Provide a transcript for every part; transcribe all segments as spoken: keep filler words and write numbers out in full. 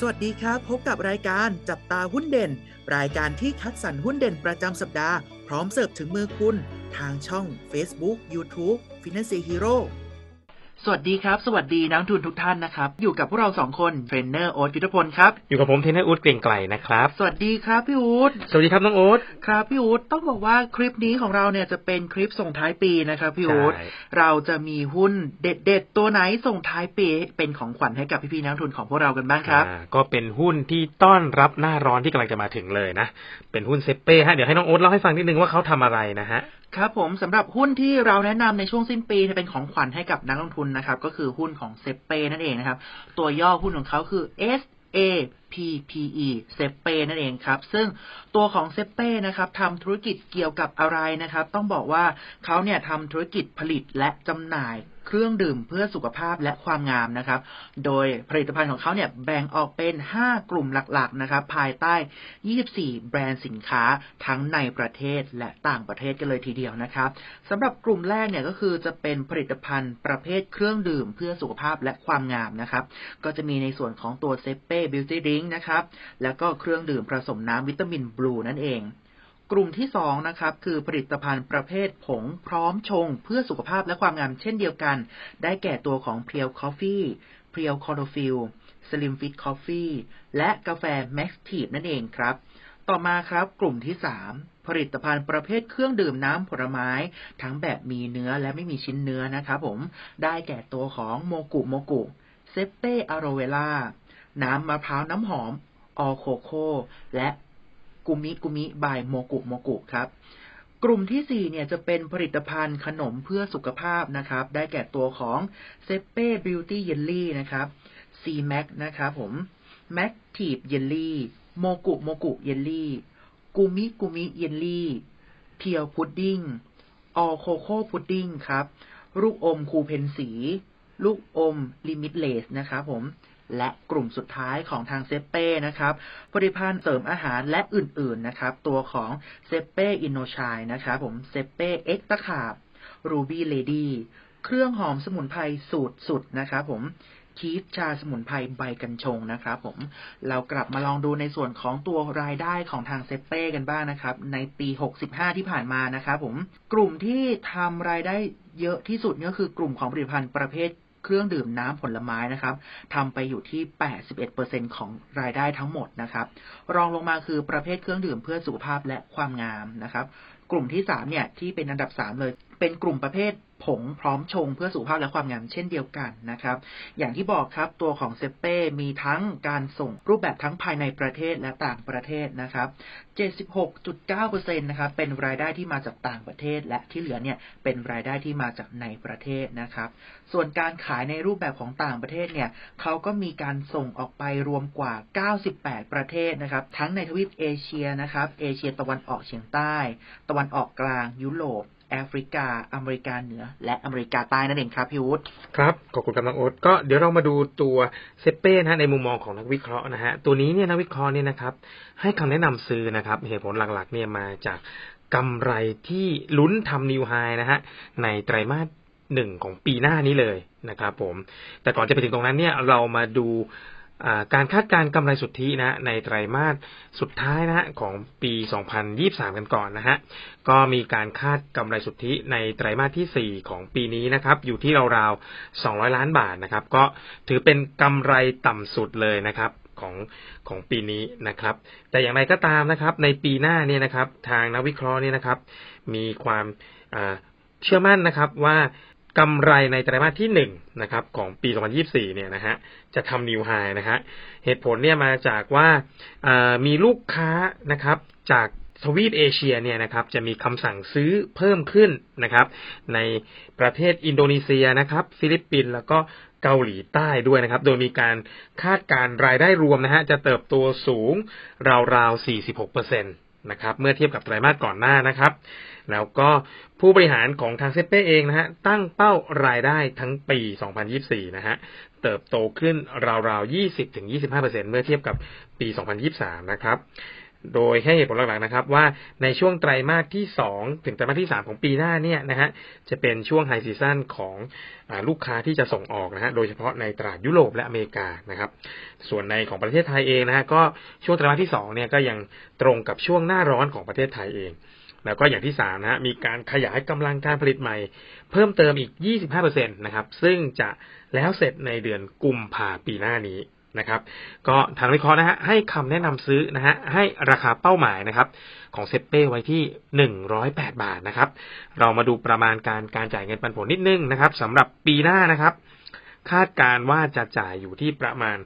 สวัสดีครับพบกับรายการจับตาหุ้นเด่นรายการที่คัดสรรหุ้นเด่นประจำสัปดาห์พร้อมเสิร์ฟถึงมือคุณทางช่อง Facebook YouTube Finansia Hero สวัสดีครับสวัสดีนักทุนทุกท่านนะครับอยู่กับพวกเราสองคนเทรนเนอร์โอ๊ตยุทธพลครับอยู่กับผมเทรนเนอร์อู๊ดเกรียงไกรนะครับสวัสดีครับพี่อู๊ดสวัสดีครับน้องอู๊ดครับพี่อู๊ดต้องบอกว่าคลิปนี้ของเราเนี่ยจะเป็นคลิปส่งท้ายปีนะครับพี่อู๊ดเราจะมีหุ้นเด็ดๆตัวไหนส่งท้ายปีเป็นของขวัญให้กับพี่ๆนักทุนของพวกเรากันบ้างครับก็เป็นหุ้นที่ต้อนรับหน้าร้อนที่กำลังจะมาถึงเลยนะเป็นหุ้นเซเป้ฮะเดี๋ยวให้น้องอู๊ดเล่าให้ฟังนิดนึงว่าเขาทำอะไรนะฮะครับผมสำหรับหุ้นที่เราแนะนำในช่วงสิ้นปีจะเป็นของขวัญให้กับนักลงทุนนะครับก็คือหุ้นของเซเป้นั่นเองนะครับตัวย่อหุ้นของเขาคือ เอส เอ พี พี อี เซเป้นั่นเองครับซึ่งตัวของเซเป้นะครับทำธุรกิจเกี่ยวกับอะไรนะครับต้องบอกว่าเขาเนี่ยทำธุรกิจผลิตและจำหน่ายเครื่องดื่มเพื่อสุขภาพและความงามนะครับโดยผลิตภัณฑ์ของเขาเนี่ยแบ่งออกเป็นห้ากลุ่มหลักๆนะครับภายใต้ยี่สิบสี่แบรนด์สินค้าทั้งในประเทศและต่างประเทศกันเลยทีเดียวนะครับสำหรับกลุ่มแรกเนี่ยก็คือจะเป็นผลิตภัณฑ์ประเภทเครื่องดื่มเพื่อสุขภาพและความงามนะครับก็จะมีในส่วนของตัวเซเป้บิวตี้ดริงก์นะครับแล้วก็เครื่องดื่มผสมน้ำวิตามินบลูนั่นเองกลุ่มที่สองนะครับคือผลิตภัณฑ์ประเภทผงพร้อมชงเพื่อสุขภาพและความงามเช่นเดียวกันได้แก่ตัวของเพียวคอฟฟี่เพียวคอโรฟิลสลิมฟิตคอฟฟี่และกาแฟแม็กซ์ทีฟนั่นเองครับต่อมาครับกลุ่มที่สามผลิตภัณฑ์ประเภทเครื่องดื่มน้ำผลไม้ทั้งแบบมีเนื้อและไม่มีชิ้นเนื้อนะครับผมได้แก่ตัวของโมกุโมกุเซเป้อโรเวล่าน้ำมะพร้าวน้ำหอมออโคโค่และกุมิกุมิบายโมกุโมกุครับกลุ่มที่สี่เนี่ยจะเป็นผลิตภัณฑ์ขนมเพื่อสุขภาพนะครับได้แก่ตัวของเซเป้บิวตี้เยลลี่นะครับซีแม็กนะครับผมแม็กทีฟเยลลี่โมกุโมกุเยลลี่กุมิกุมิเยลลี่เพียวพุดดิ้งออโคโค่พุดดิ้งครับลูกอมคูเพนสีลูกอมลิมิตเลสนะครับผมและกลุ่มสุดท้ายของทางเซเป้นะครับผลิตภัณฑ์เสริมอาหารและอื่นๆนะครับตัวของเซเป้อินโนชัยนะครับผมเซเป้เอ็กตะขาบรูบี้เลดี้เครื่องหอมสมุนไพรสูตรสุดนะครับผมคีฟชาสมุนไพรใบกัญชงนะครับผมเรากลับมาลองดูในส่วนของตัวรายได้ของทางเซเป้กันบ้างนะครับในปีหกสิบห้าที่ผ่านมานะครับผมกลุ่มที่ทำรายได้เยอะที่สุดก็คือกลุ่มของผลิตภัณฑ์ประเภทเครื่องดื่มน้ำผลไม้นะครับทำไปอยู่ที่ แปดสิบเอ็ดเปอร์เซ็นต์ ของรายได้ทั้งหมดนะครับรองลงมาคือประเภทเครื่องดื่มเพื่อสุขภาพและความงามนะครับกลุ่มที่สามเนี่ยที่เป็นอันดับสามเลยเป็นกลุ่มประเภทผงพร้อมชงเพื่อสุขภาพและความงามเช่นเดียวกันนะครับอย่างที่บอกครับตัวของเซเป้มีทั้งการส่งรูปแบบทั้งภายในประเทศและต่างประเทศนะครับ เจ็ดสิบหกจุดเก้าเปอร์เซ็นต์ นะครับเป็นรายได้ที่มาจากต่างประเทศและที่เหลือเนี่ยเป็นรายได้ที่มาจากในประเทศนะครับส่วนการขายในรูปแบบของต่างประเทศเนี่ยเขาก็มีการส่งออกไปรวมกว่าเก้าสิบแปดประเทศนะครับทั้งในทวีปเอเชียนะครับเอเชียตะวันออกเฉียงใต้ตะวันออกกลางยุโรปแอฟริกาอเมริกาเหนือและอเมริกาใต้นั่นเองครับพี่อู๊ดครับขอบคุณครับน้องอู๊ดก็เดี๋ยวเรามาดูตัวเซเป้นะฮะในมุมมองของนักวิเคราะห์นะฮะตัวนี้เนี่ยนักวิเคราะห์เนี่ยนะครับให้คำแนะนำซื้อนะครับเหตุผลหลักๆเนี่ยมาจากกำไรที่ลุ้นทำนิวไฮนะฮะในไตรมาสหนึ่งของปีหน้านี้เลยนะครับผมแต่ก่อนจะไปถึงตรงนั้นเนี่ยเรามาดูการคาดการณ์กำไรสุทธินะในไตรมาสสุดท้ายนะฮะของปีสองพันยี่สิบสามกันก่อนนะฮะก็มีการคาดกำไรสุทธิในไตรมาสที่สี่ของปีนี้นะครับอยู่ที่ราวๆสองร้อยล้านบาทนะครับก็ถือเป็นกำไรต่ำสุดเลยนะครับของของปีนี้นะครับแต่อย่างไรก็ตามนะครับในปีหน้าเนี่ยนะครับทางนักวิเคราะห์เนี่ยนะครับมีความเชื่อมั่นนะครับว่ากำไรในไตรมาสที่หนึ่งนะครับของปีสองพันยี่สิบสี่เนี่ยนะฮะจะทำนิวไฮนะฮะเหตุผลเนี่ยมาจากว่ามีลูกค้านะครับจากทวีปเอเชียเนี่ยนะครับจะมีคำสั่งซื้อเพิ่มขึ้นนะครับในประเทศอินโดนีเซียนะครับฟิลิปปินส์แล้วก็เกาหลีใต้ด้วยนะครับโดยมีการคาดการรายได้รวมนะฮะจะเติบโตสูงราวๆ สี่สิบหกเปอร์เซ็นต์นะครับเมื่อเทียบกับไตรมาสก่อนหน้านะครับแล้วก็ผู้บริหารของทางเซเป้เองนะฮะตั้งเป้ารายได้ทั้งปีสองพันยี่สิบสี่นะฮะเติบโตขึ้นราวๆ ยี่สิบถึงยี่สิบห้าเปอร์เซ็นต์ เมื่อเทียบกับปีสองพันยี่สิบสามนะครับ โดยให้เหตุผลหลักๆนะครับว่าในช่วงไตรมาสที่สองถึงไตรมาสที่สามของปีหน้าเนี่ยนะฮะจะเป็นช่วงไฮซีซั่นของลูกค้าที่จะส่งออกนะฮะโดยเฉพาะในตลาดยุโรปและอเมริกานะครับส่วนในของประเทศไทยเองนะฮะก็ช่วงไตรมาสที่สองเนี่ยก็ยังตรงกับช่วงหน้าร้อนของประเทศไทยเองแล้วก็อย่างที่สามนะฮะมีการขยายกำลังการผลิตใหม่เพิ่มเติมอีก ยี่สิบห้าเปอร์เซ็นต์ นะครับซึ่งจะแล้วเสร็จในเดือนกุมภาพันธ์ปีหน้านี้นะครับก็ทางวิเคราะห์นะฮะให้คำแนะนำซื้อนะฮะให้ราคาเป้าหมายนะครับของเซเป้ไว้ที่หนึ่งร้อยแปดบาทนะครับเรามาดูประมาณการการจ่ายเงินปันผลนิดนึงนะครับสำหรับปีหน้านะครับคาดการว่าจะจ่ายอยู่ที่ประมาณ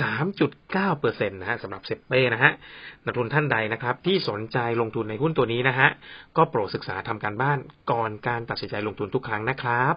สามจุดเก้าเปอร์เซ็นต์ นะฮะสำหรับเซเป้นะฮะนักลงทุนท่านใดนะครับที่สนใจลงทุนในหุ้นตัวนี้นะฮะก็โปรดศึกษาทำการบ้านก่อนการตัดสินใจลงทุนทุกครั้งนะครับ